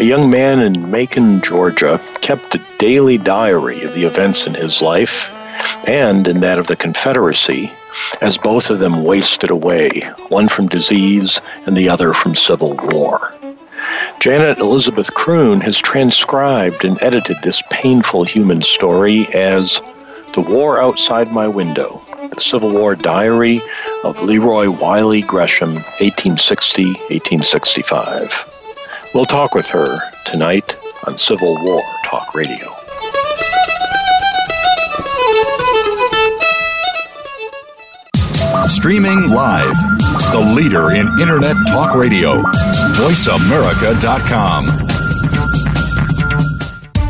a young man in Macon, Georgia, kept a daily diary of the events in his life and in that of the Confederacy, as both of them wasted away, one from disease and the other from civil war. Janet Elizabeth Croon has transcribed and edited this painful human story as The War Outside My Window, the Civil War Diary of Leroy Wiley Gresham, 1860-1865. We'll talk with her tonight on Civil War Talk Radio. Streaming live, the leader in Internet Talk Radio, VoiceAmerica.com.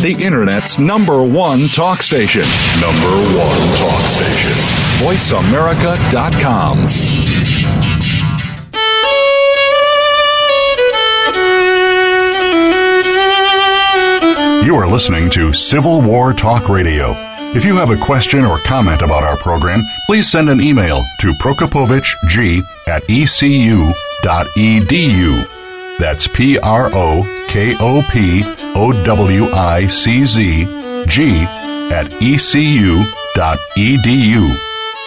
The Internet's number one talk station. Number one talk station. VoiceAmerica.com. You are listening to Civil War Talk Radio. If you have a question or comment about our program, please send an email to prokopowiczg@ecu.edu. That's PROKOPOWICZG@ECU.edu.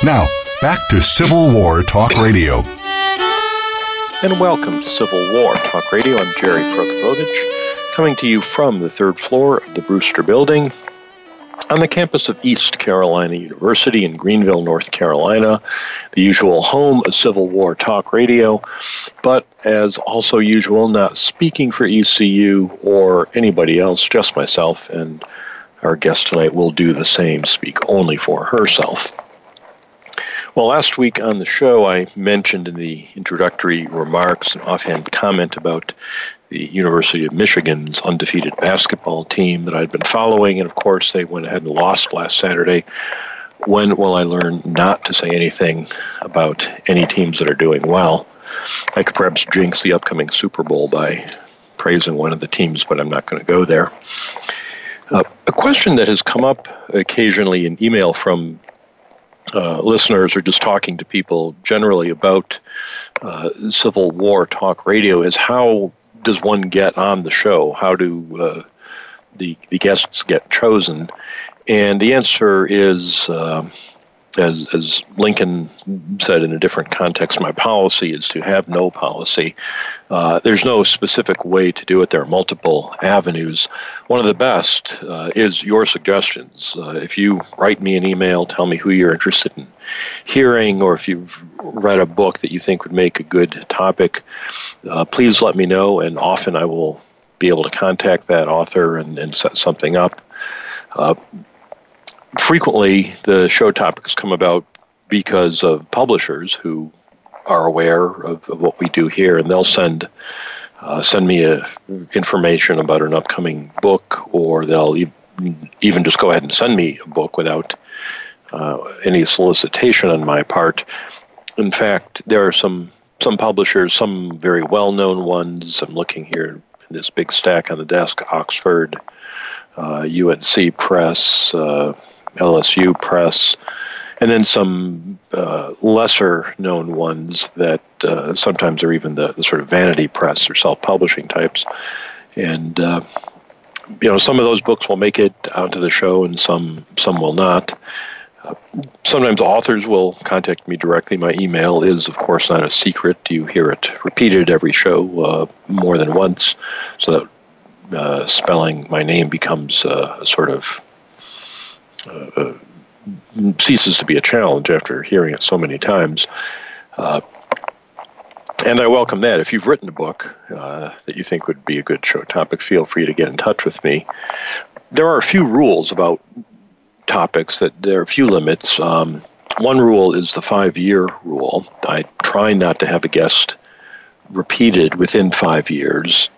Now, back to Civil War Talk Radio. And welcome to Civil War Talk Radio. I'm Jerry Prokopowicz, coming to you from the third floor of the Brewster Building on the campus of East Carolina University in Greenville, North Carolina, the usual home of Civil War Talk Radio, but as also usual, not speaking for ECU or anybody else, just myself, and our guest tonight will do the same, speak only for herself. Well, last week on the show, I mentioned in the introductory remarks an offhand comment about the University of Michigan's undefeated basketball team that I'd been following, and of course they went ahead and lost last Saturday. When will I learn not to say anything about any teams that are doing well? I could perhaps jinx the upcoming Super Bowl by praising one of the teams, but I'm not going to go there. A question that has come up occasionally in email from listeners or just talking to people generally about Civil War Talk Radio is, how does one get on the show? How do the guests get chosen? And the answer is, as Lincoln said in a different context, my policy is to have no policy. There's no specific way to do it. There are multiple avenues. One of the best is your suggestions. If you write me an email, tell me who you're interested in hearing, or if you've read a book that you think would make a good topic, please let me know, and often I will be able to contact that author and set something up. Frequently, the show topics come about because of publishers who are aware of what we do here, and they'll send me information about an upcoming book, or they'll even just go ahead and send me a book without any solicitation on my part. In fact, there are some some publishers, some very well-known ones. I'm looking here in this big stack on the desk: Oxford, UNC Press, LSU Press, and then some lesser-known ones that sometimes are even the sort of vanity press or self-publishing types. And you know, some of those books will make it onto the show, and some will not. Sometimes authors will contact me directly. My email is, of course, not a secret. You hear it repeated every show more than once, so that spelling my name becomes ceases to be a challenge after hearing it so many times. And I welcome that. If you've written a book that you think would be a good show topic, feel free to get in touch with me. There are a few rules about topics, that there are a few limits. One rule is the 5-year rule. I try not to have a guest repeated within 5 years,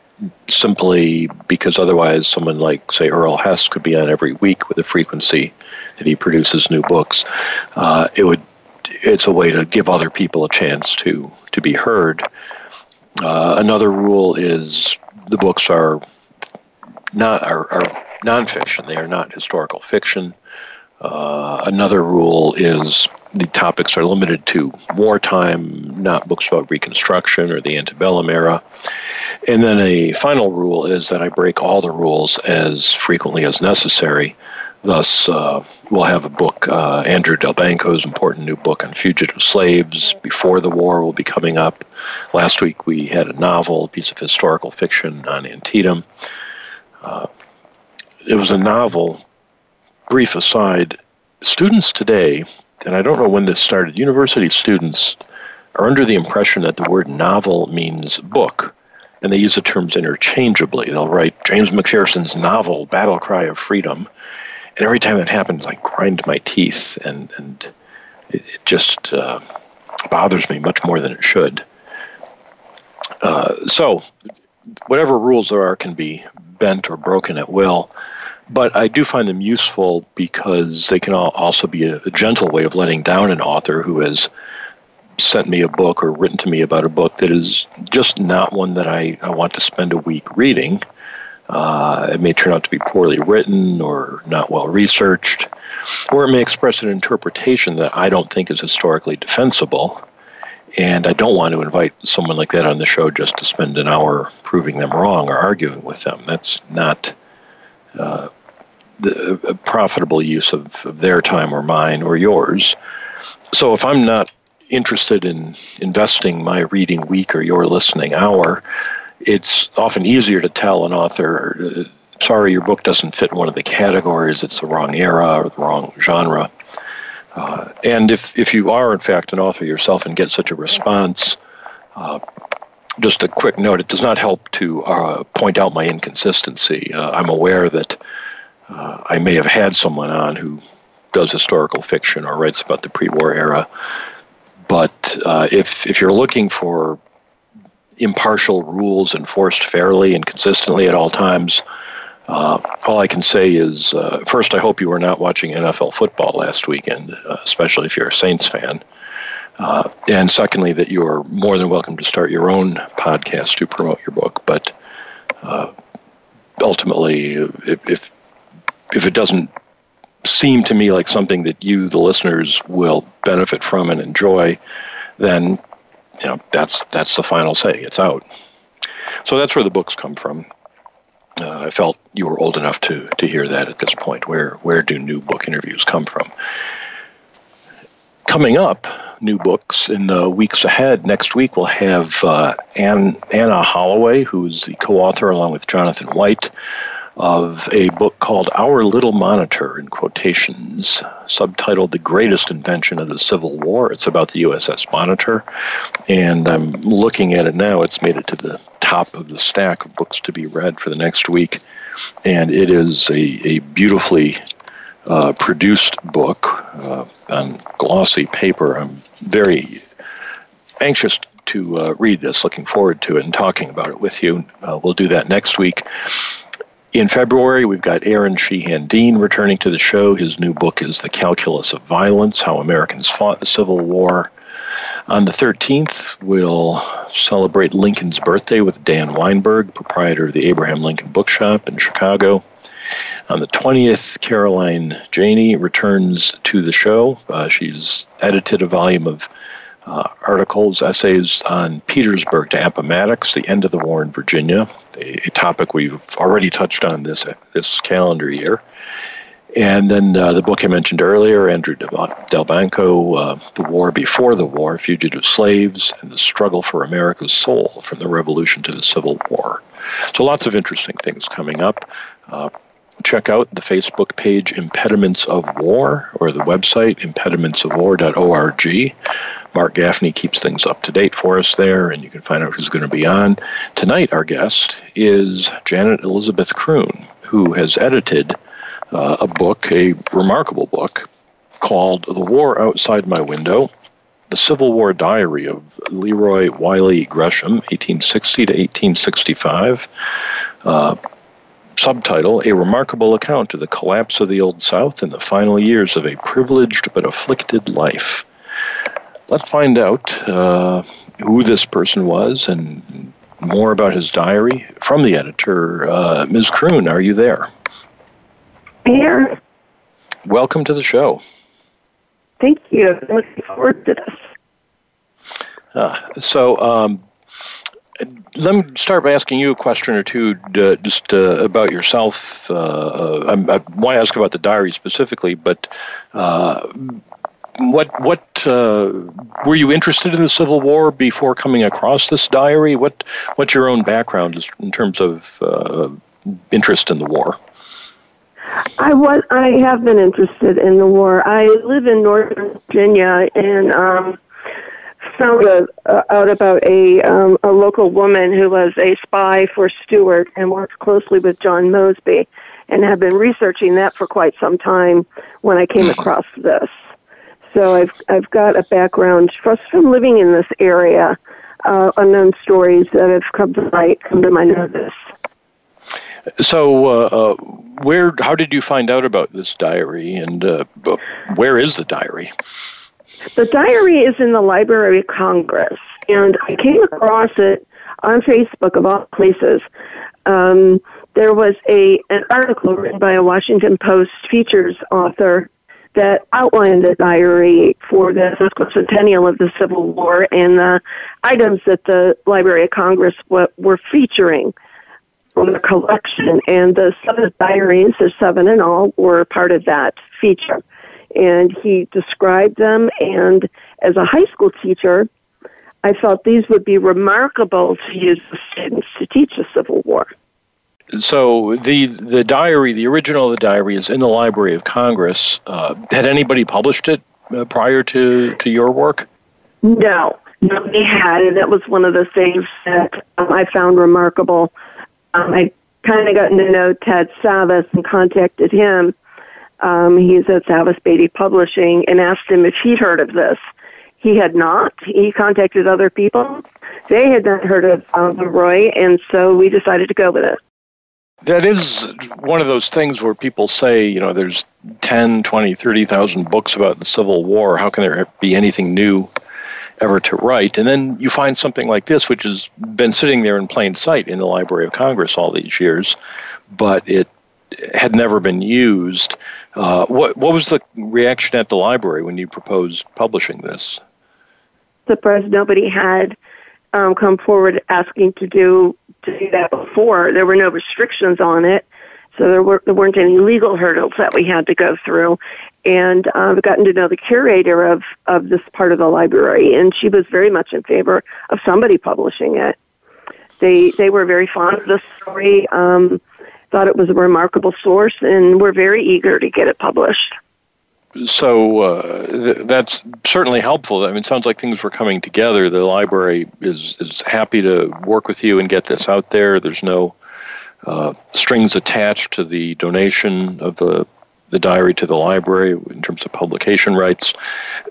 simply because otherwise someone like, say, Earl Hess could be on every week with the frequency that he produces new books. It's a way to give other people a chance to be heard. Another rule is the books are nonfiction. They are not historical fiction. Another rule is the topics are limited to wartime, not books about Reconstruction or the antebellum era. And then a final rule is that I break all the rules as frequently as necessary. Thus, we'll have a book, Andrew Delbanco's important new book on fugitive slaves before the war will be coming up. Last week we had a novel, a piece of historical fiction on Antietam. It was a novel. Brief aside, students today, and I don't know when this started, university students are under the impression that the word novel means book, and they use the terms interchangeably. They'll write James McPherson's novel, Battle Cry of Freedom, and every time that happens, I grind my teeth, and it just bothers me much more than it should. So whatever rules there are can be bent or broken at will, but I do find them useful because they can also be a gentle way of letting down an author who has sent me a book or written to me about a book that is just not one that I want to spend a week reading. It may turn out to be poorly written or not well researched, or it may express an interpretation that I don't think is historically defensible, and I don't want to invite someone like that on the show just to spend an hour proving them wrong or arguing with them. That's not a profitable use of their time or mine or yours. So if I'm not interested in investing my reading week or your listening hour, it's often easier to tell an author, sorry, your book doesn't fit one of the categories, it's the wrong era or the wrong genre. And if you are, in fact, an author yourself and get such a response, just a quick note, it does not help to point out my inconsistency. I'm aware that I may have had someone on who does historical fiction or writes about the pre-war era, but if you're looking for impartial rules enforced fairly and consistently at all times, all I can say is, first, I hope you were not watching NFL football last weekend, especially if you're a Saints fan. And secondly, that you're more than welcome to start your own podcast to promote your book. But ultimately, if it doesn't seem to me like something that you, the listeners, will benefit from and enjoy, then you know that's the final say. It's out. So that's where the books come from. I felt you were old enough to hear that at this point. Where do new book interviews come from? Coming up, new books in the weeks ahead. Next week, we'll have Anna Holloway, who's the co-author, along with Jonathan White, of a book called Our Little Monitor, in quotations, subtitled The Greatest Invention of the Civil War. It's about the USS Monitor, and I'm looking at it now. It's made it to the top of the stack of books to be read for the next week, and it is a beautifully produced book on glossy paper. I'm very anxious to read this, looking forward to it and talking about it with you. We'll do that next week. In February, we've got Aaron Sheehan-Dean returning to the show. His new book is The Calculus of Violence, How Americans Fought the Civil War. On the 13th, we'll celebrate Lincoln's birthday with Dan Weinberg, proprietor of the Abraham Lincoln Bookshop in Chicago. On the 20th, Caroline Janey returns to the show. She's edited a volume of articles, essays on Petersburg to Appomattox, the end of the war in Virginia, a topic we've already touched on this calendar year. And then the book I mentioned earlier, Andrew Delbanco, The War Before the War, Fugitive Slaves, and the Struggle for America's Soul from the Revolution to the Civil War. So lots of interesting things coming up. Check out the Facebook page Impediments of War or the website impedimentsofwar.org. Mark Gaffney keeps things up to date for us there, and you can find out who's going to be on. Tonight, our guest is Janet Elizabeth Croon, who has edited a remarkable book called The War Outside My Window, The Civil War Diary of Leroy Wiley Gresham, 1860 to 1865, subtitle, A Remarkable Account of the Collapse of the Old South in the Final Years of a Privileged but Afflicted Life. Let's find out who this person was and more about his diary from the editor. Ms. Croon, are you there? Here. Welcome to the show. Thank you. I'm looking forward to this. Let me start by asking you a question or two about yourself. I want to ask about the diary specifically, but what were you interested in the Civil War before coming across this diary? What's your own background in terms of interest in the war? I have been interested in the war. I live in Northern Virginia and found out about a local woman who was a spy for Stuart and worked closely with John Mosby, and have been researching that for quite some time when I came across this. So I've got a background just from living in this area, unknown stories that have come to my notice. So, how did you find out about this diary, and where is the diary? The diary is in the Library of Congress, and I came across it on Facebook of all places. There was an article written by a Washington Post features author that outlined the diary for the sesquicentennial of the Civil War and the items that the Library of Congress were featuring from the collection, and the seven diaries, there's seven in all, were part of that feature. And he described them, and as a high school teacher, I thought these would be remarkable to use the students to teach the Civil War. So the diary, the original of the diary, is in the Library of Congress. Had anybody published it prior to your work? No, nobody had, and that was one of the things that I found remarkable. I kind of gotten to know Ted Savas and contacted him. He's at Savas Beatty Publishing, and asked him if he'd heard of this. He had not. He contacted other people. They had not heard of Leroy, and so we decided to go with it. That is one of those things where people say, you know, there's 10, 20, 30,000 books about the Civil War. How can there be anything new ever to write? And then you find something like this, which has been sitting there in plain sight in the Library of Congress all these years, but it had never been used. What was the reaction at the library when you proposed publishing this? Surprised nobody had come forward asking to do that before. There were no restrictions on it, so there weren't any legal hurdles that we had to go through. And I've gotten to know the curator of this part of the library, and she was very much in favor of somebody publishing it. They were very fond of the story, thought it was a remarkable source, and were very eager to get it published. So that's certainly helpful. I mean, it sounds like things were coming together. The library is happy to work with you and get this out there. There's no strings attached to the donation of the diary to the library in terms of publication rights.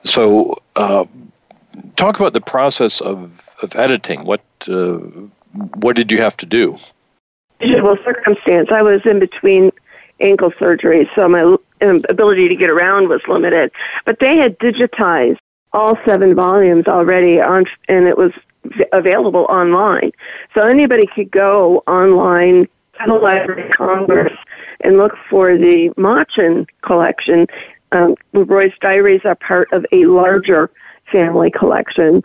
So talk about the process of editing. What did you have to do? Usual circumstance. I was in between ankle surgeries, so my ability to get around was limited. But they had digitized all seven volumes already on, and it was available online. So anybody could go online to the Library of Congress and look for the Machen collection. Leroy's diaries are part of a larger family collection.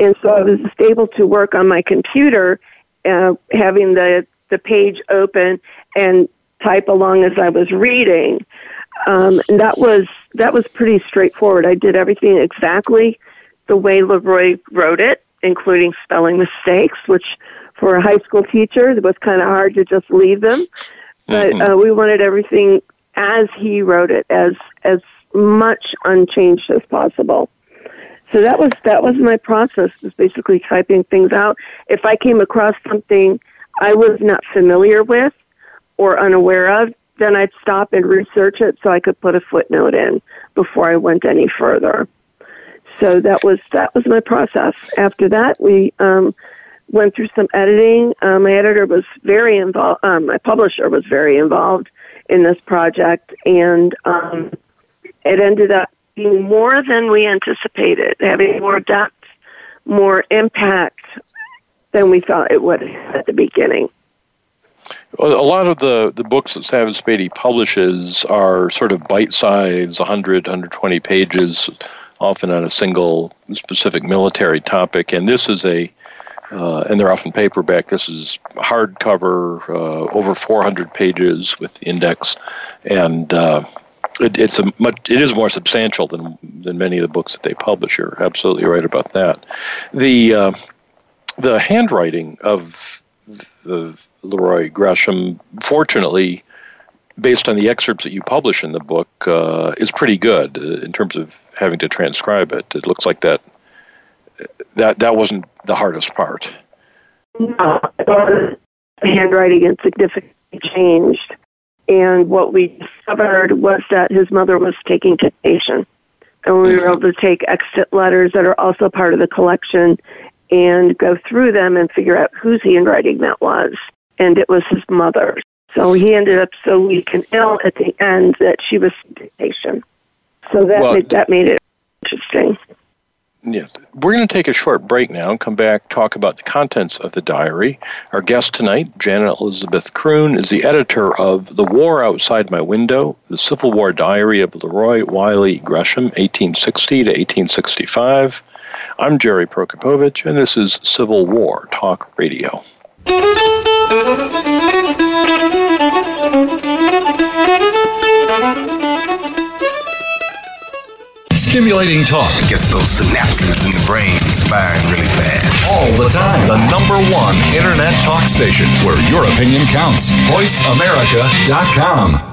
And so I was just able to work on my computer, having the page open and type along as I was reading. And that was pretty straightforward. I did everything exactly the way Leroy wrote it, including spelling mistakes, which for a high school teacher, it was kind of hard to just leave them. But we wanted everything as he wrote it, as much unchanged as possible. So that was my process, was basically typing things out. If I came across something I was not familiar with or unaware of, then I'd stop and research it so I could put a footnote in before I went any further. So that was my process. After that, we went through some editing. My editor was very involved. My publisher was very involved in this project, and it ended up being more than we anticipated, having more depth, more impact than we thought it would at the beginning. A lot of the books that Savage Spady publishes are sort of bite-sized, 100, 120 pages, often on a single specific military topic. And this is and they're often paperback. This is hardcover, over 400 pages with the index. And it is more substantial than many of the books that they publish. You're absolutely right about that. The handwriting of the Leroy Gresham, fortunately, based on the excerpts that you publish in the book, is pretty good in terms of having to transcribe it. It looks like that wasn't the hardest part. No, the handwriting had significantly changed, and what we discovered was that his mother was taking dictation, and we were able to take extant letters that are also part of the collection and go through them and figure out whose handwriting that was, and it was his mother's. So he ended up so weak and ill at the end that she was dictation. So that made it interesting. Yeah. We're going to take a short break now and come back, talk about the contents of the diary. Our guest tonight, Janet Elizabeth Croon, is the editor of The War Outside My Window, The Civil War Diary of Leroy Wiley Gresham, 1860 to 1865. I'm Jerry Prokopowicz, and this is Civil War Talk Radio. Stimulating talk gets those synapses in the brain firing really fast. All the time. The number one internet talk station where your opinion counts. VoiceAmerica.com.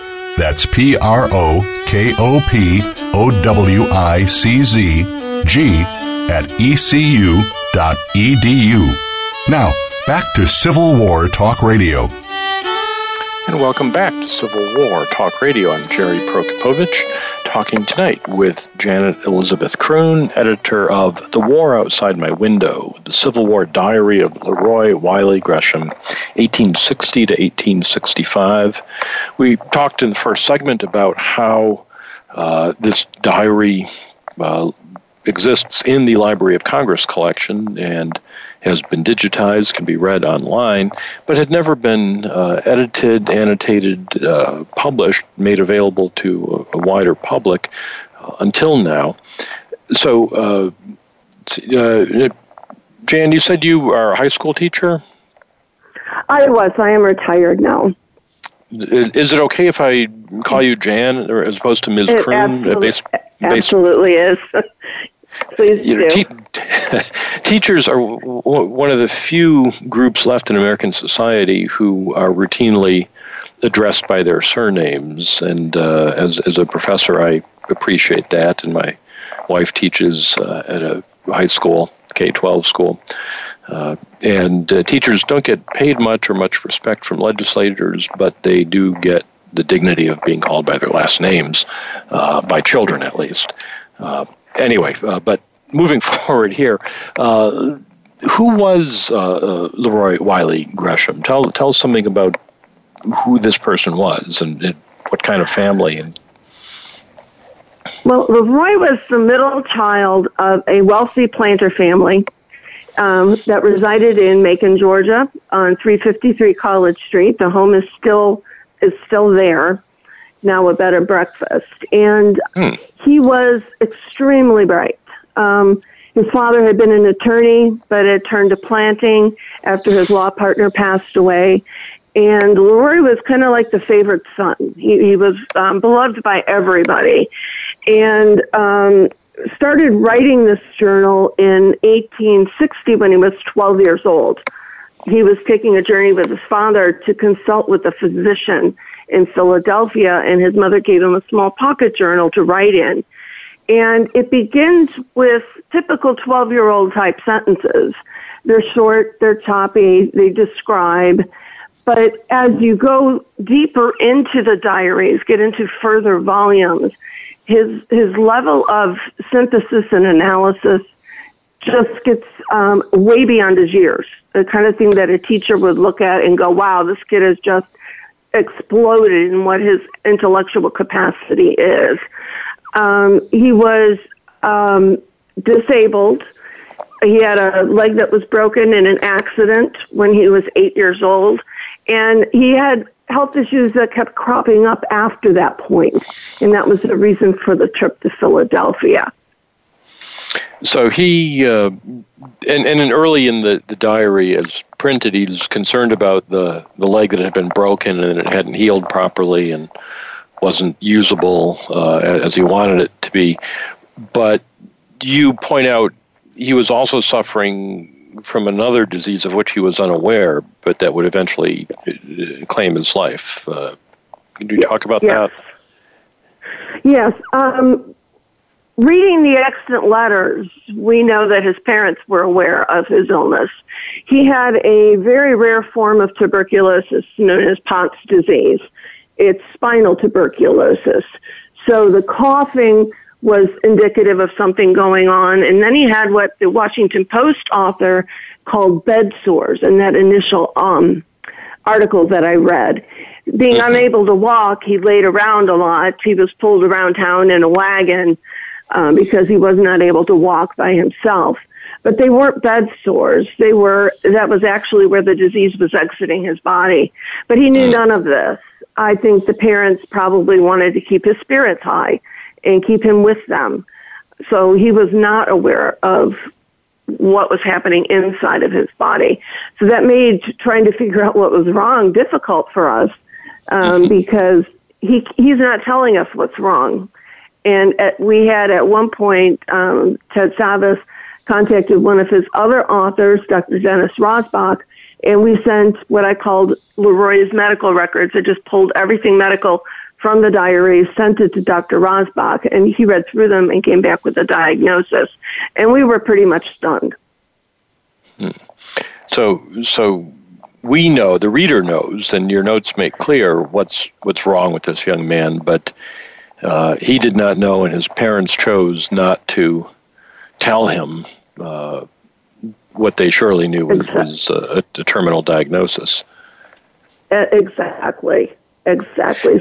That's PROKOPOWICZG@ECU.edu. Now, back to Civil War Talk Radio. And welcome back to Civil War Talk Radio. I'm Jerry Prokopowicz, talking tonight with Janet Elizabeth Croon, editor of The War Outside My Window, The Civil War Diary of Leroy Wiley Gresham, 1860 to 1865. We talked in the first segment about how this diary exists in the Library of Congress collection and has been digitized, can be read online, but had never been edited, annotated, published, made available to a wider public until now. So, Jan, you said you are a high school teacher? I was. I am retired now. Is it okay if I call you Jan or as opposed to Ms. Croon? Absolutely is. Please do. Teachers are one of the few groups left in American society who are routinely addressed by their surnames. And as a professor, I appreciate that. And my wife teaches at a high school, K-12 school. And teachers don't get paid much or much respect from legislators, but they do get the dignity of being called by their last names, by children at least. Anyway, but moving forward here, who was Leroy Wiley Gresham? Tell us something about who this person was and what kind of family. Well, Leroy was the middle child of a wealthy planter family that resided in Macon, Georgia, on 353 College Street. The home is still there. Now a Bed and Breakfast. And he was extremely bright. His father had been an attorney, but had turned to planting after his law partner passed away. And Leroy was kind of like the favorite son. He was beloved by everybody. And started writing this journal in 1860 when he was 12 years old. He was taking a journey with his father to consult with a physician in Philadelphia, and his mother gave him a small pocket journal to write in. And it begins with typical 12-year-old type sentences. They're short, they're choppy, they describe. But as you go deeper into the diaries, get into further volumes, his level of synthesis and analysis just gets way beyond his years. The kind of thing that a teacher would look at and go, wow, this kid is just exploded in what his intellectual capacity is. He was disabled. He had a leg that was broken in an accident when he was 8 years old, and he had health issues that kept cropping up after that point, and that was the reason for the trip to Philadelphia. So he, and early in the diary as printed, he was concerned about the leg that had been broken and it hadn't healed properly and wasn't usable as he wanted it to be. But you point out he was also suffering from another disease of which he was unaware, but that would eventually claim his life. Could you talk about that? Yes. Reading the extant letters, we know that his parents were aware of his illness. He had a very rare form of tuberculosis known as Pott's disease. It's spinal tuberculosis. So the coughing was indicative of something going on. And then he had what the Washington Post author called bed sores in that initial article that I read. Being unable to walk, he laid around a lot. He was pulled around town in a wagon because he was not able to walk by himself. But they weren't bed sores. That was actually where the disease was exiting his body. But he knew none of this. I think the parents probably wanted to keep his spirits high and keep him with them. So he was not aware of what was happening inside of his body. So that made trying to figure out what was wrong difficult for us, because he's not telling us what's wrong. And we had at one point, Ted Savas contacted one of his other authors, Dr. Dennis Rasbach, and we sent what I called Leroy's medical records. I just pulled everything medical from the diaries, sent it to Dr. Rasbach, and he read through them and came back with a diagnosis. And we were pretty much stunned. So we know, the reader knows, and your notes make clear what's wrong with this young man, but he did not know, and his parents chose not to tell him what they surely knew was a terminal diagnosis. Exactly.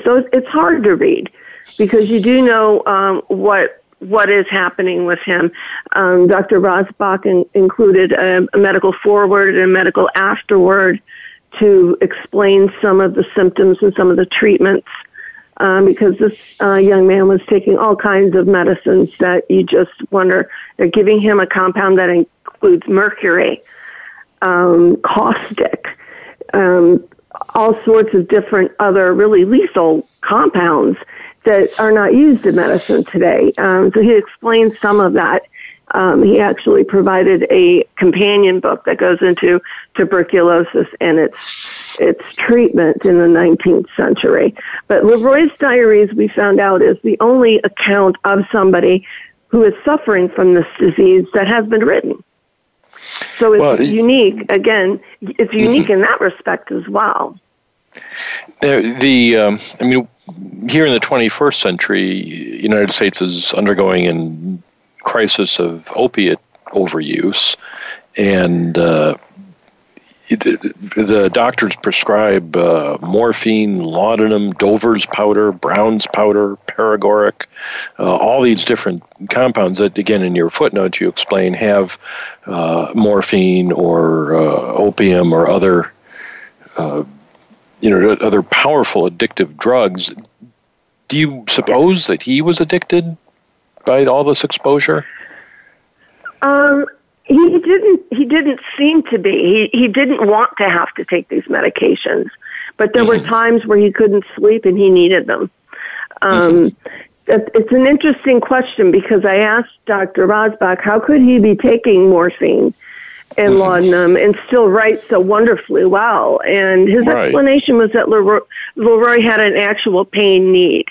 So it's hard to read because you do know what is happening with him. Dr. Rasbach included a medical foreword and a medical afterword to explain some of the symptoms and some of the treatments, because this young man was taking all kinds of medicines that you just wonder. They're giving him a compound that includes mercury, caustic, all sorts of different other really lethal compounds that are not used in medicine today. So he explained some of that. He actually provided a companion book that goes into tuberculosis and its treatment in the 19th century. But Leroy's diaries, we found out, is the only account of somebody who is suffering from this disease that has been written. So it's unique. Again, it's unique in that respect as well. Here in the 21st century, the United States is undergoing a crisis of opiate overuse, and the doctors prescribe morphine, laudanum, Dover's powder, Brown's powder, paregoric, all these different compounds that, again, in your footnotes you explain have morphine or opium or other, other powerful addictive drugs. Do you suppose that he was addicted by all this exposure? He didn't seem to be. He didn't want to have to take these medications, but there were times where he couldn't sleep and he needed them. It's an interesting question because I asked Dr. Rasbach, how could he be taking morphine and laudanum and still write so wonderfully well? And his explanation was that Leroy had an actual pain need.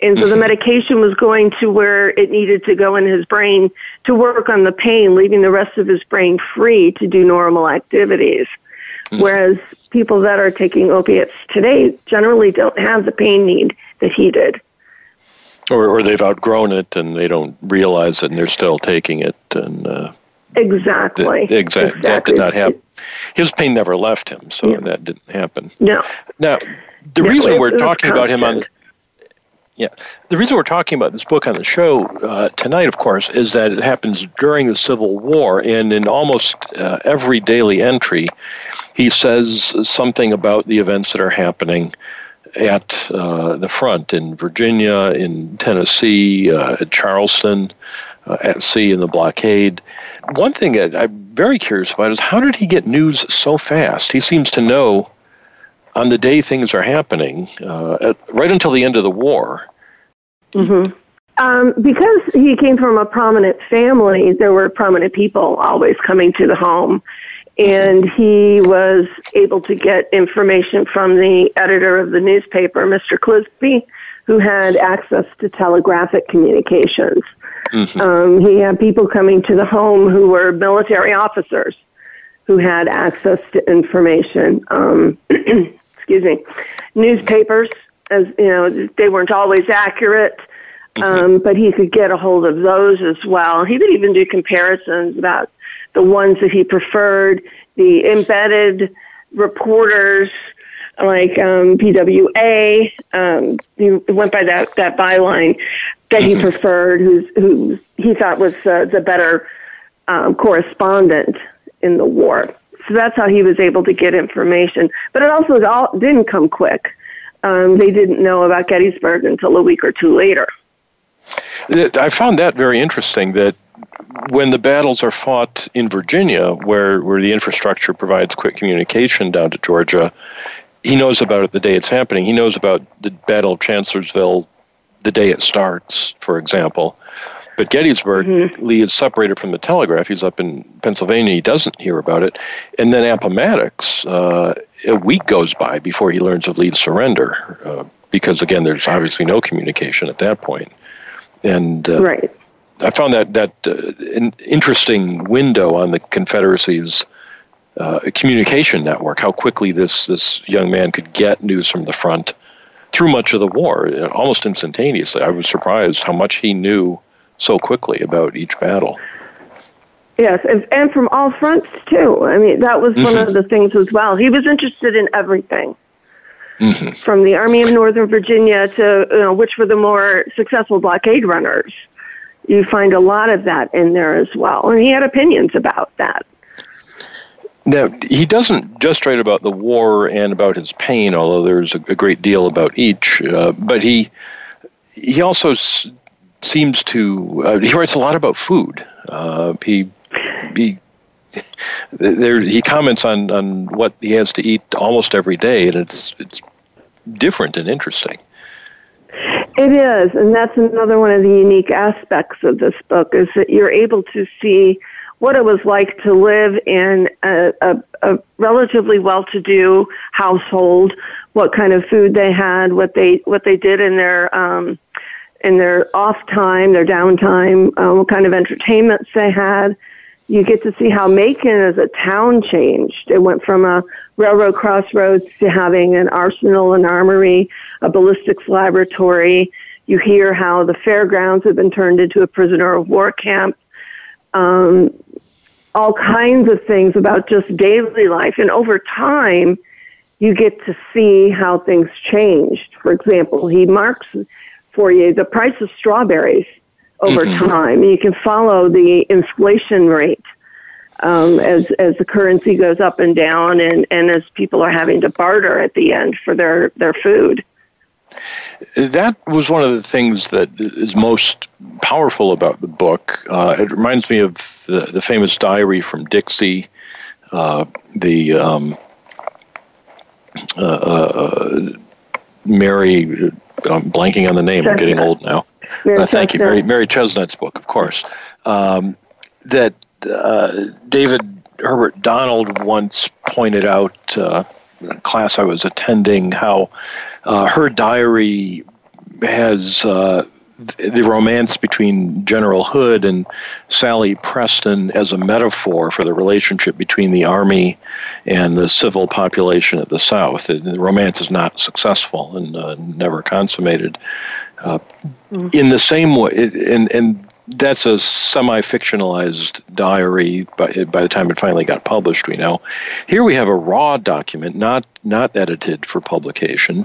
And so the medication was going to where it needed to go in his brain to work on the pain, leaving the rest of his brain free to do normal activities. Whereas people that are taking opiates today generally don't have the pain need that he did. Or they've outgrown it and they don't realize it and they're still taking it. And Exactly. That did not happen. His pain never left him, so that didn't happen. No. Now, the reason we're talking about him on... Yeah. The reason we're talking about this book on the show tonight, of course, is that it happens during the Civil War, and in almost every daily entry, he says something about the events that are happening at the front in Virginia, in Tennessee, at Charleston, at sea in the blockade. One thing that I'm very curious about is how did he get news so fast? He seems to know on the day things are happening, right until the end of the war. Because he came from a prominent family, there were prominent people always coming to the home, and he was able to get information from the editor of the newspaper, Mr. Clisby, who had access to telegraphic communications. He had people coming to the home who were military officers who had access to information. Excuse me. Newspapers, as you know, they weren't always accurate, but he could get a hold of those as well. He could even do comparisons about the ones that he preferred, the embedded reporters like PWA. He went by that byline that he preferred, who he thought was the better correspondent in the war. So that's how he was able to get information. But it also didn't come quick. They didn't know about Gettysburg until a week or two later. I found that very interesting, that when the battles are fought in Virginia, where the infrastructure provides quick communication down to Georgia, he knows about it the day it's happening. He knows about the Battle of Chancellorsville the day it starts, for example. But Gettysburg, mm-hmm. Lee is separated from the telegraph. He's up in Pennsylvania. He doesn't hear about it. And then Appomattox, a week goes by before he learns of Lee's surrender, because, again, there's obviously no communication at that point. And right. I found that an interesting window on the Confederacy's communication network, how quickly this young man could get news from the front through much of the war, almost instantaneously. I was surprised how much he knew so quickly about each battle. Yes, and from all fronts, too. I mean, that was one mm-hmm. of the things as well. He was interested in everything. Mm-hmm. From the Army of Northern Virginia to, which were the more successful blockade runners. You find a lot of that in there as well. And he had opinions about that. Now, he doesn't just write about the war and about his pain, although there's a great deal about each. But he also seems to... he writes a lot about food. He comments on what he has to eat almost every day, and it's different and interesting. It is, and that's another one of the unique aspects of this book, is that you're able to see what it was like to live in a relatively well-to-do household, what kind of food they had, what they did in their off time, their downtime, what kind of entertainments they had. You get to see how Macon as a town changed. It went from a railroad crossroads to having an arsenal, an armory, a ballistics laboratory. You hear how the fairgrounds have been turned into a prisoner of war camp. All kinds of things about just daily life. And over time, you get to see how things changed. For example, he marks for you the price of strawberries over mm-hmm. time. You can follow the inflation rate as the currency goes up and down, and as people are having to barter at the end for their food. That was one of the things that is most powerful about the book. It reminds me of the famous diary from Dixie, Mary, I'm blanking on the name, I'm getting old now. Thank you, Mary Chesnut's book, of course. That David Herbert Donald once pointed out in a class I was attending, how her diary has the romance between General Hood and Sally Preston as a metaphor for the relationship between the Army and the civil population at the South. And the romance is not successful and never consummated. In the same way, and that's a semi-fictionalized diary by the time it finally got published, we know. Here we have a raw document, not edited for publication,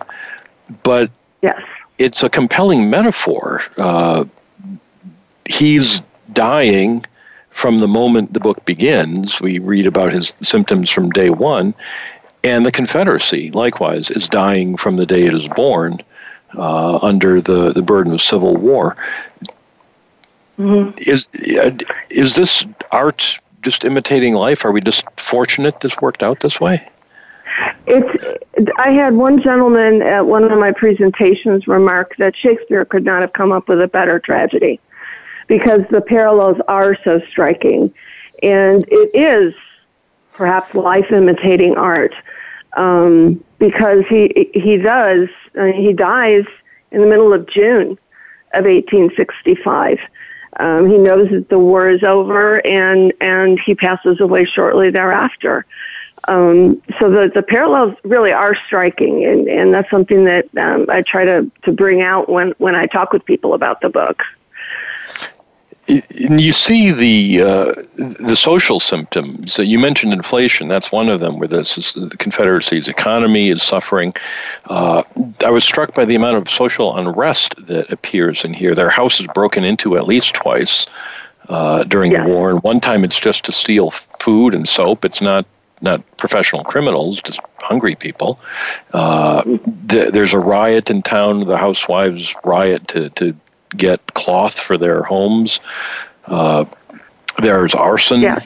but yes. It's a compelling metaphor. He's dying from the moment the book begins. We read about his symptoms from day one, and the Confederacy, likewise, is dying from the day it is born. Under the burden of civil war. Mm-hmm. Is this art just imitating life? Are we just fortunate this worked out this way? I had one gentleman at one of my presentations remark that Shakespeare could not have come up with a better tragedy because the parallels are so striking. And it is perhaps life imitating art. Because he dies in the middle of June of 1865. He knows that the war is over, and he passes away shortly thereafter. So the parallels really are striking, and that's something that I try to bring out when I talk with people about the book. And you see the social symptoms. You mentioned inflation. That's one of them, where the Confederacy's economy is suffering. I was struck by the amount of social unrest that appears in here. Their house is broken into at least twice during the war. And one time it's just to steal food and soap. It's not professional criminals, just hungry people. There's a riot in town. The housewives riot to get cloth for their homes. There's arson. Yeah.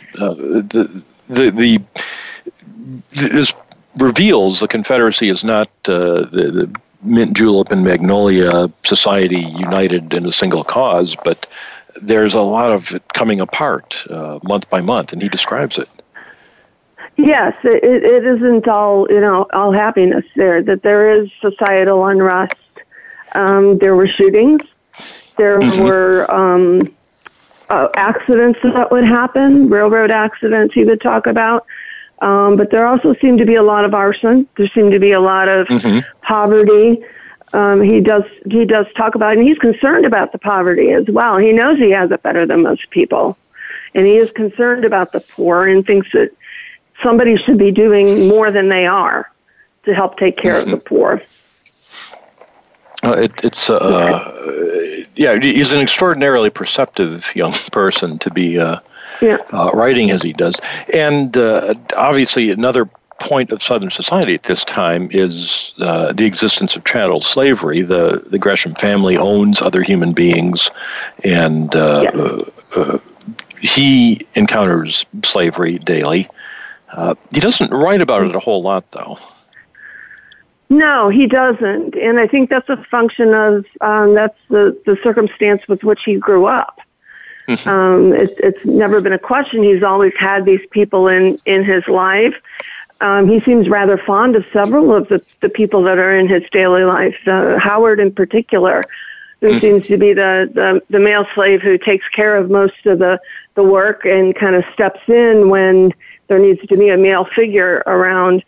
This reveals the Confederacy is not the mint julep and magnolia society united in a single cause, but there's a lot of it coming apart month by month, and he describes it. Yes, it isn't all, all happiness there, that there is societal unrest. There were shootings. There mm-hmm. were accidents that would happen, railroad accidents he would talk about. But there also seemed to be a lot of arson. There seemed to be a lot of mm-hmm. poverty. He does talk about it, and he's concerned about the poverty as well. He knows he has it better than most people, and he is concerned about the poor and thinks that somebody should be doing more than they are to help take care mm-hmm. of the poor. He's an extraordinarily perceptive young person to be writing as he does. And obviously another point of Southern society at this time is the existence of chattel slavery. The Gresham family owns other human beings, and he encounters slavery daily. He doesn't write about it a whole lot, though. No, he doesn't, and I think that's a function of that's the circumstance with which he grew up. Mm-hmm. It's never been a question. He's always had these people in his life. He seems rather fond of several of the people that are in his daily life. Howard, in particular, who mm-hmm. seems to be the male slave who takes care of most of the work and kind of steps in when there needs to be a male figure around.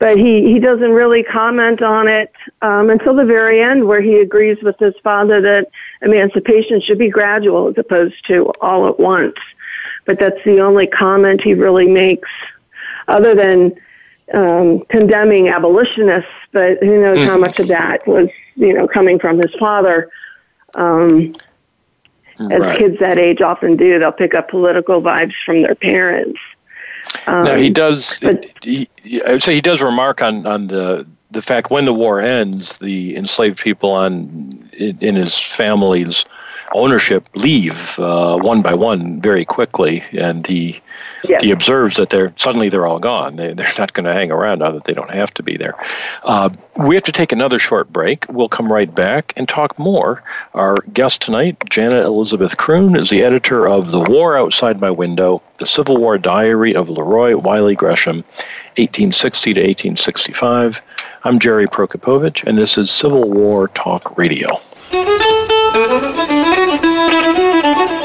But he doesn't really comment on it until the very end, where he agrees with his father that emancipation should be gradual as opposed to all at once. But that's the only comment he really makes, other than condemning abolitionists, but who knows mm-hmm. how much of that was, coming from his father. As kids that age often do, they'll pick up political vibes from their parents. Now he does. I would say he does remark on the fact when the war ends, the enslaved people in his family's ownership leave one by one very quickly, and he observes that they're all gone. They're not going to hang around now that they don't have to be there. We have to take another short break. We'll come right back and talk more. Our guest tonight, Janet Elizabeth Croon, is the editor of The War Outside My Window, The Civil War Diary of Leroy Wiley Gresham, 1860 to 1865. I'm Jerry Prokopowicz, and this is Civil War Talk Radio.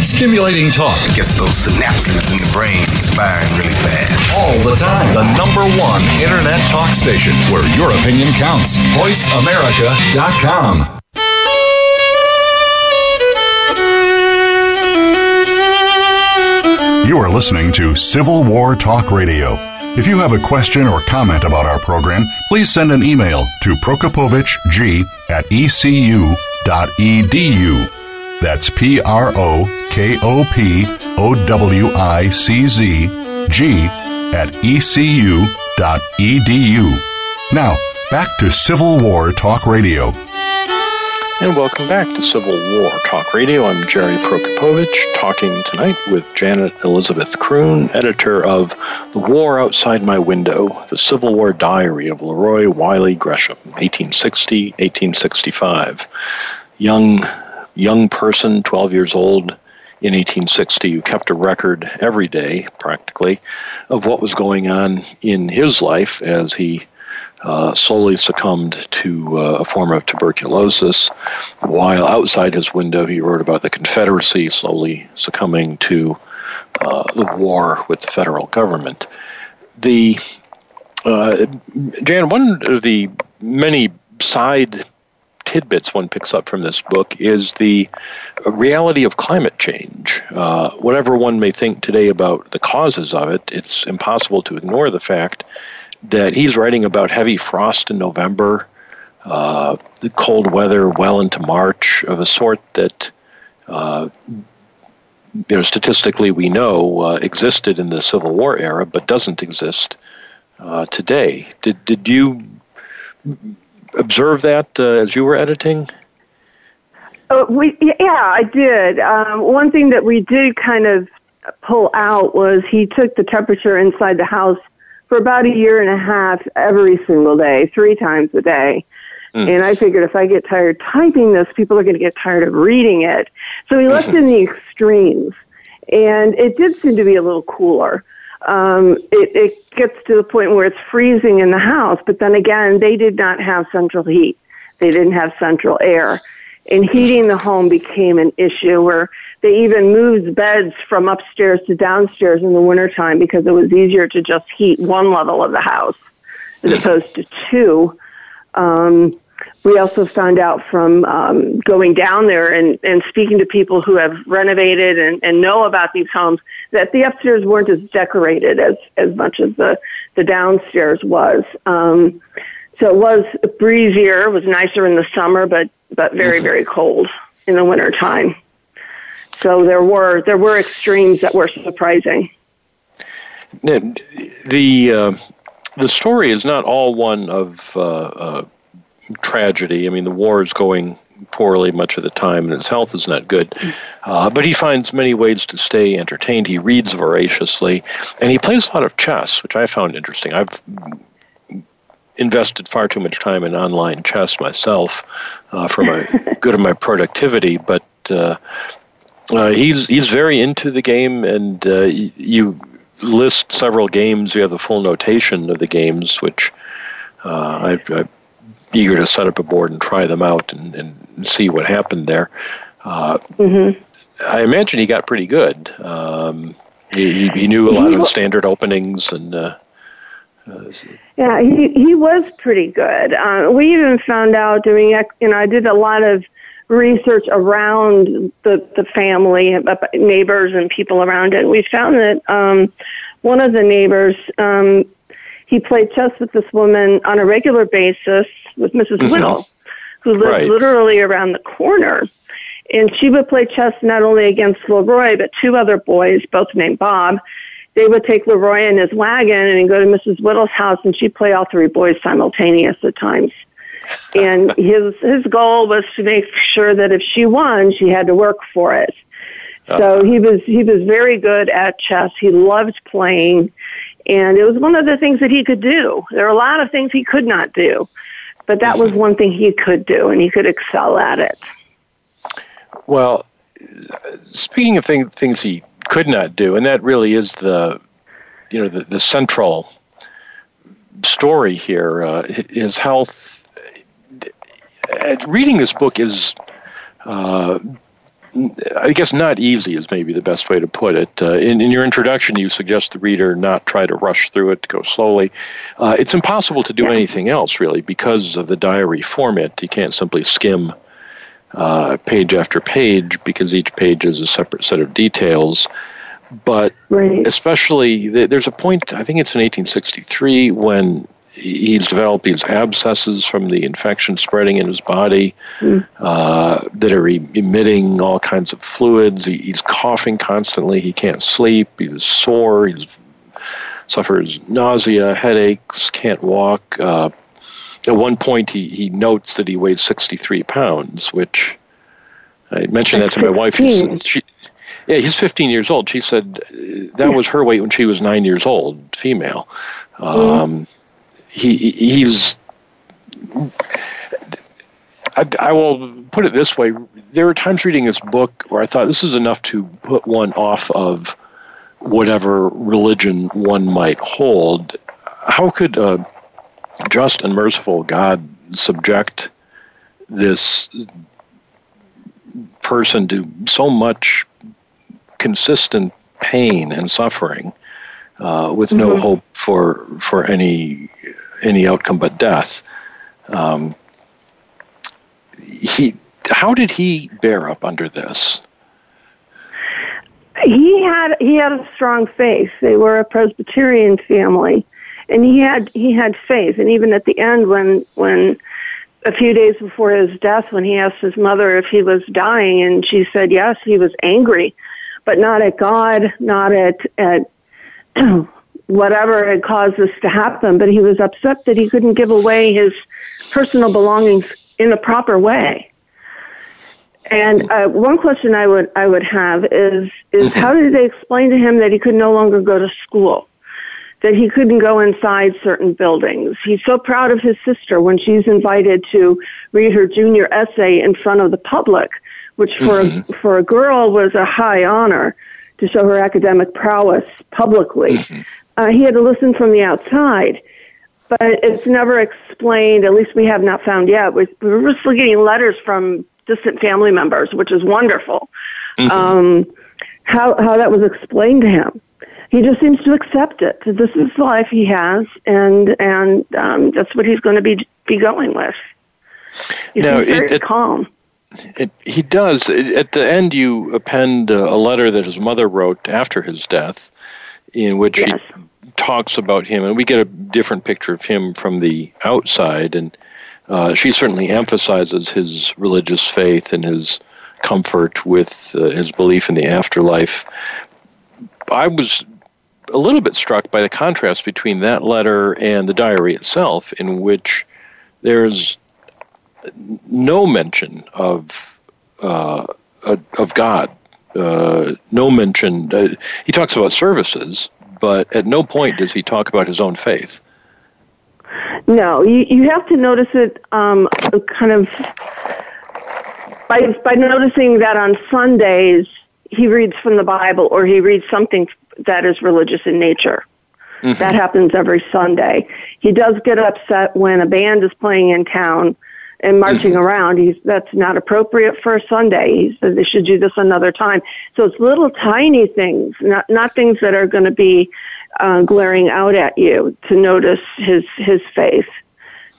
Stimulating talk. It gets those synapses in the brain firing really fast. All the time. The number one Internet talk station where your opinion counts. VoiceAmerica.com. listening to Civil War Talk Radio. If you have a question or comment about our program, please send an email to prokopowiczg@ecu.edu. That's PROKOPOWICZG@ECU.edu. Now, back to Civil War Talk Radio. And welcome back to Civil War Talk Radio. I'm Jerry Prokopowicz, talking tonight with Janet Elizabeth Croon, editor of The War Outside My Window, The Civil War Diary of Leroy Wiley Gresham, 1860-1865. Young person, 12 years old, in 1860, who kept a record every day, practically, of what was going on in his life as he slowly succumbed to a form of tuberculosis. While outside his window, he wrote about the Confederacy slowly succumbing to the war with the federal government. Jan, one of the many side tidbits one picks up from this book is the reality of climate change. Whatever one may think today about the causes of it, it's impossible to ignore the fact that he's writing about heavy frost in November, the cold weather well into March, of a sort that statistically we know existed in the Civil War era but doesn't exist today. Did you observe that as you were editing? I did. One thing that we did kind of pull out was he took the temperature inside the house for about a year and a half every single day, 3 times a day. And I figured if I get tired typing this, people are going to get tired of reading it. So he left in the extremes, and it did seem to be a little cooler. It gets to the point where it's freezing in the house, but then again, they did not have central heat. They didn't have central air. And heating the home became an issue where they even moved beds from upstairs to downstairs in the wintertime because it was easier to just heat one level of the house as opposed to 2. We also found out from going down there and speaking to people who have renovated and know about these homes that the upstairs weren't as decorated as much as the downstairs was. So it was breezier, was nicer in the summer, but very, very cold in the wintertime. So there were extremes that were surprising. The story is not all one of tragedy. I mean, the war is going poorly much of the time, and his health is not good. But he finds many ways to stay entertained. He reads voraciously, and he plays a lot of chess, which I found interesting. I've invested far too much time in online chess myself for my good of my productivity, but he's very into the game, and you list several games. You have the full notation of the games, which I'm eager to set up a board and try them out and see what happened there. I imagine he got pretty good. He knew a lot of the standard openings and he was pretty good. We even found out I did a lot of research around the family, neighbors and people around it. We found that one of the neighbors, he played chess with this woman on a regular basis with Mrs. Whittle, who lived literally around the corner. And she would play chess not only against Leroy, but 2 other boys, both named Bob. They would take Leroy in his wagon and go to Mrs. Whittle's house, and she'd play all 3 boys simultaneous at times. And his goal was to make sure that if she won, she had to work for it. So he was very good at chess. He loved playing, and it was one of the things that he could do. There were a lot of things he could not do, but that was one thing he could do, and he could excel at it. Well, speaking of things he could not do, and that really is the central story here. His health. Reading this book is, I guess, not easy is maybe the best way to put it. In your introduction, you suggest the reader not try to rush through it, to go slowly. It's impossible to do anything else, really, because of the diary format. You can't simply skim page after page because each page is a separate set of details. But especially, there's a point, I think it's in 1863, when he's developed these abscesses from the infection spreading in his body that are emitting all kinds of fluids. He's coughing constantly. He can't sleep. He's sore. He suffers nausea, headaches, can't walk. At one point, he notes that he weighs 63 pounds, which I mentioned that to my wife. Yeah, he's 15 years old. She said that was her weight when she was 9 years old, female. He's. I will put it this way. There were times reading this book where I thought this is enough to put one off of whatever religion one might hold. How could a just and merciful God subject this person to so much consistent pain and suffering with no hope for any outcome but death? How did he bear up under this? He had a strong faith. They were a Presbyterian family, and he had faith. And even at the end, when a few days before his death, when he asked his mother if he was dying, and she said yes, he was angry, but not at God, not at whatever had caused this to happen, but he was upset that he couldn't give away his personal belongings in a proper way. And one question I would have is how did they explain to him that he could no longer go to school, that he couldn't go inside certain buildings? He's so proud of his sister when she's invited to read her junior essay in front of the public, which for a girl was a high honor to show her academic prowess publicly. He had to listen from the outside, but it's never explained, at least we have not found yet. We're still getting letters from distant family members, which is wonderful, how that was explained to him. He just seems to accept it. This is the life he has, and that's what he's going to be going with. He's very calm. He does. At the end, you append a letter that his mother wrote after his death, in which she talks about him, and we get a different picture of him from the outside, and she certainly emphasizes his religious faith and his comfort with his belief in the afterlife. I was a little bit struck by the contrast between that letter and the diary itself, in which there's no mention of God. No mention. He talks about services, but at no point does he talk about his own faith. No, you have to notice it kind of by noticing that on Sundays he reads from the Bible or he reads something that is religious in nature. That happens every Sunday. He does get upset when a band is playing in town and marching around. That's not appropriate for a Sunday. He says they should do this another time. So it's little tiny things, not things that are going to be glaring out at you to notice his faith.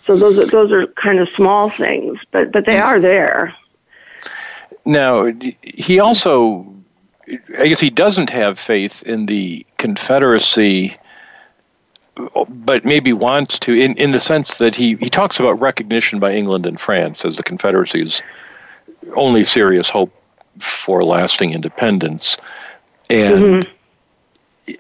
So those are kind of small things, but they are there. Now, he also, I guess he doesn't have faith in the Confederacy, but maybe wants to, in the sense that he talks about recognition by England and France as the Confederacy's only serious hope for lasting independence. And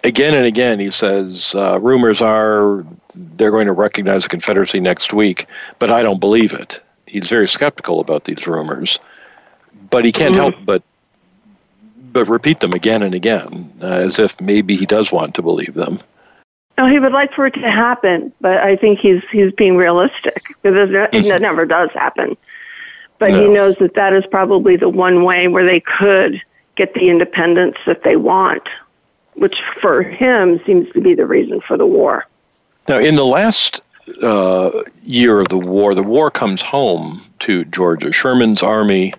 again and again he says, rumors are they're going to recognize the Confederacy next week, but I don't believe it. He's very skeptical about these rumors, but he can't help but repeat them again and again, as if maybe he does want to believe them. No, he would like for it to happen, but I think he's being realistic, because it never does happen. But he knows that is probably the one way where they could get the independence that they want, which for him seems to be the reason for the war. Now, in the last year of the war comes home to Georgia. Sherman's army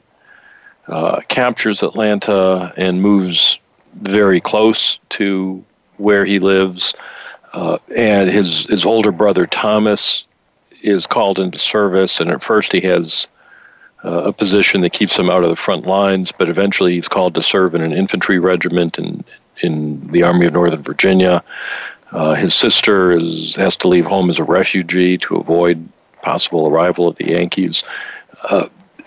captures Atlanta and moves very close to where he lives. And his older brother, Thomas, is called into service, and at first he has a position that keeps him out of the front lines, but eventually he's called to serve in an infantry regiment and in the Army of Northern Virginia. His sister has to leave home as a refugee to avoid possible arrival of the Yankees.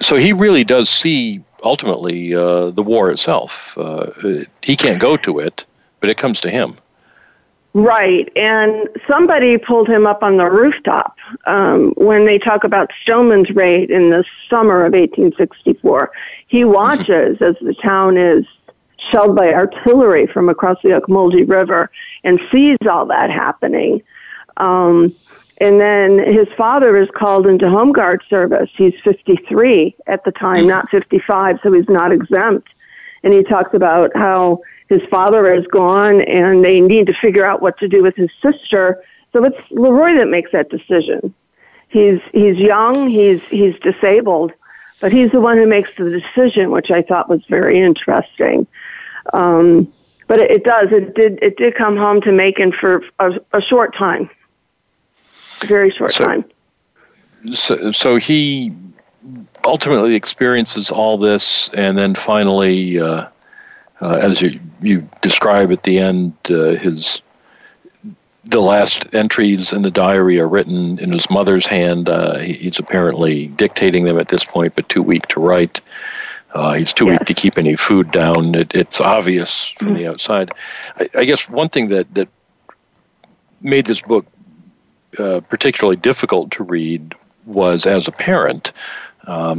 So he really does see, ultimately, the war itself. He can't go to it, but it comes to him. Right, and somebody pulled him up on the rooftop when they talk about Stoneman's raid in the summer of 1864. He watches as the town is shelled by artillery from across the Ocmulgee River and sees all that happening. And then his father is called into Home Guard service. He's 53 at the time, not 55, so he's not exempt. And he talks about how his father is gone and they need to figure out what to do with his sister. So it's Leroy that makes that decision. He's young, he's disabled, but he's the one who makes the decision, which I thought was very interesting. But it did come home to Macon for a short time. Very short time. So he ultimately experiences all this, and then finally, as you describe at the end, the last entries in the diary are written in his mother's hand. He's apparently dictating them at this point, but too weak to write. He's too weak to keep any food down. It's obvious from the outside. I guess one thing that made this book particularly difficult to read was as a parent. As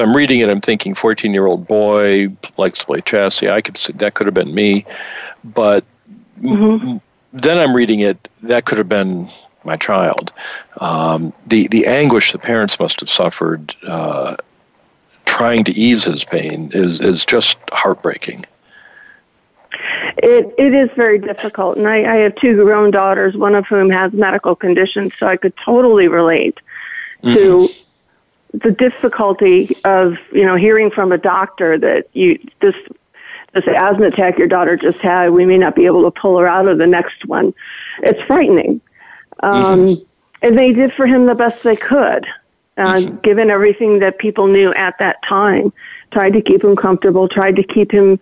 I'm reading it, I'm thinking 14-year-old boy likes to play chess. Yeah, I could see that could have been me, but then I'm reading it, that could have been my child. The anguish the parents must have suffered trying to ease his pain is just heartbreaking. It is very difficult, and I have two grown daughters, one of whom has medical conditions, so I could totally relate to the difficulty of, hearing from a doctor that this asthma attack your daughter just had, we may not be able to pull her out of the next one. It's frightening. And they did for him the best they could, given everything that people knew at that time. Tried to keep him comfortable, tried to keep him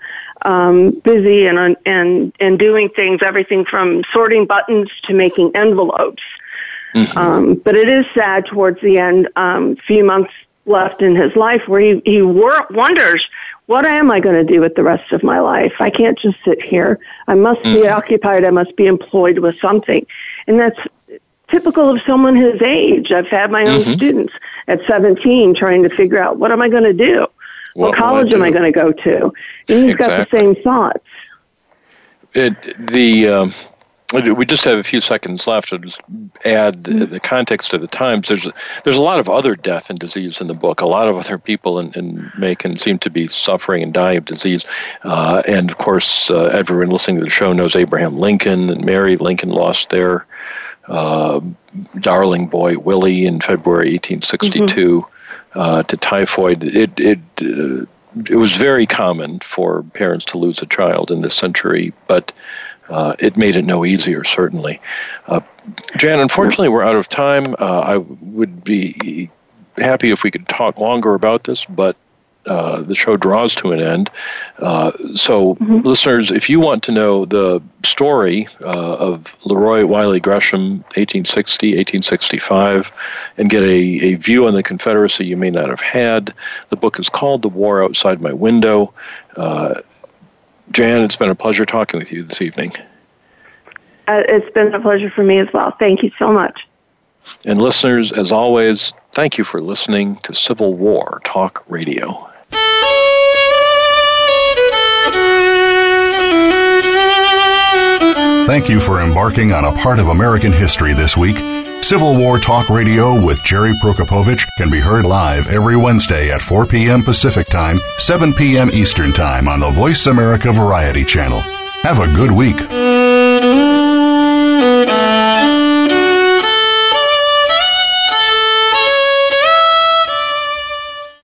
busy and doing things, everything from sorting buttons to making envelopes. But it is sad towards the end, few months left in his life, where he wonders, what am I going to do with the rest of my life? I can't just sit here. I must be occupied. I must be employed with something. And that's typical of someone his age. I've had my own students at 17 trying to figure out, what am I going to do? What college am I going to go to? And he's got the same thoughts. We just have a few seconds left. I'll just add the context of the times. There's a lot of other death and disease in the book. A lot of other people in Macon seem to be suffering and dying of disease. And, of course, everyone listening to the show knows Abraham Lincoln and Mary Lincoln lost their darling boy, Willie, in February 1862. To typhoid. It was very common for parents to lose a child in this century, but it made it no easier, certainly. Jan, unfortunately, we're out of time. I would be happy if we could talk longer about this, but the show draws to an end. So listeners, if you want to know the story of Leroy Wiley Gresham, 1860, 1865, and get a view on the Confederacy you may not have had, the book is called The War Outside My Window. Jan, it's been a pleasure talking with you this evening. It's been a pleasure for me as well. Thank you so much. And listeners, as always, thank you for listening to Civil War Talk Radio. Thank you for embarking on a part of American history this week. Civil War Talk Radio with Jerry Prokopowicz can be heard live every Wednesday at 4 p.m. Pacific Time, 7 p.m. Eastern Time on the Voice America Variety Channel. Have a good week.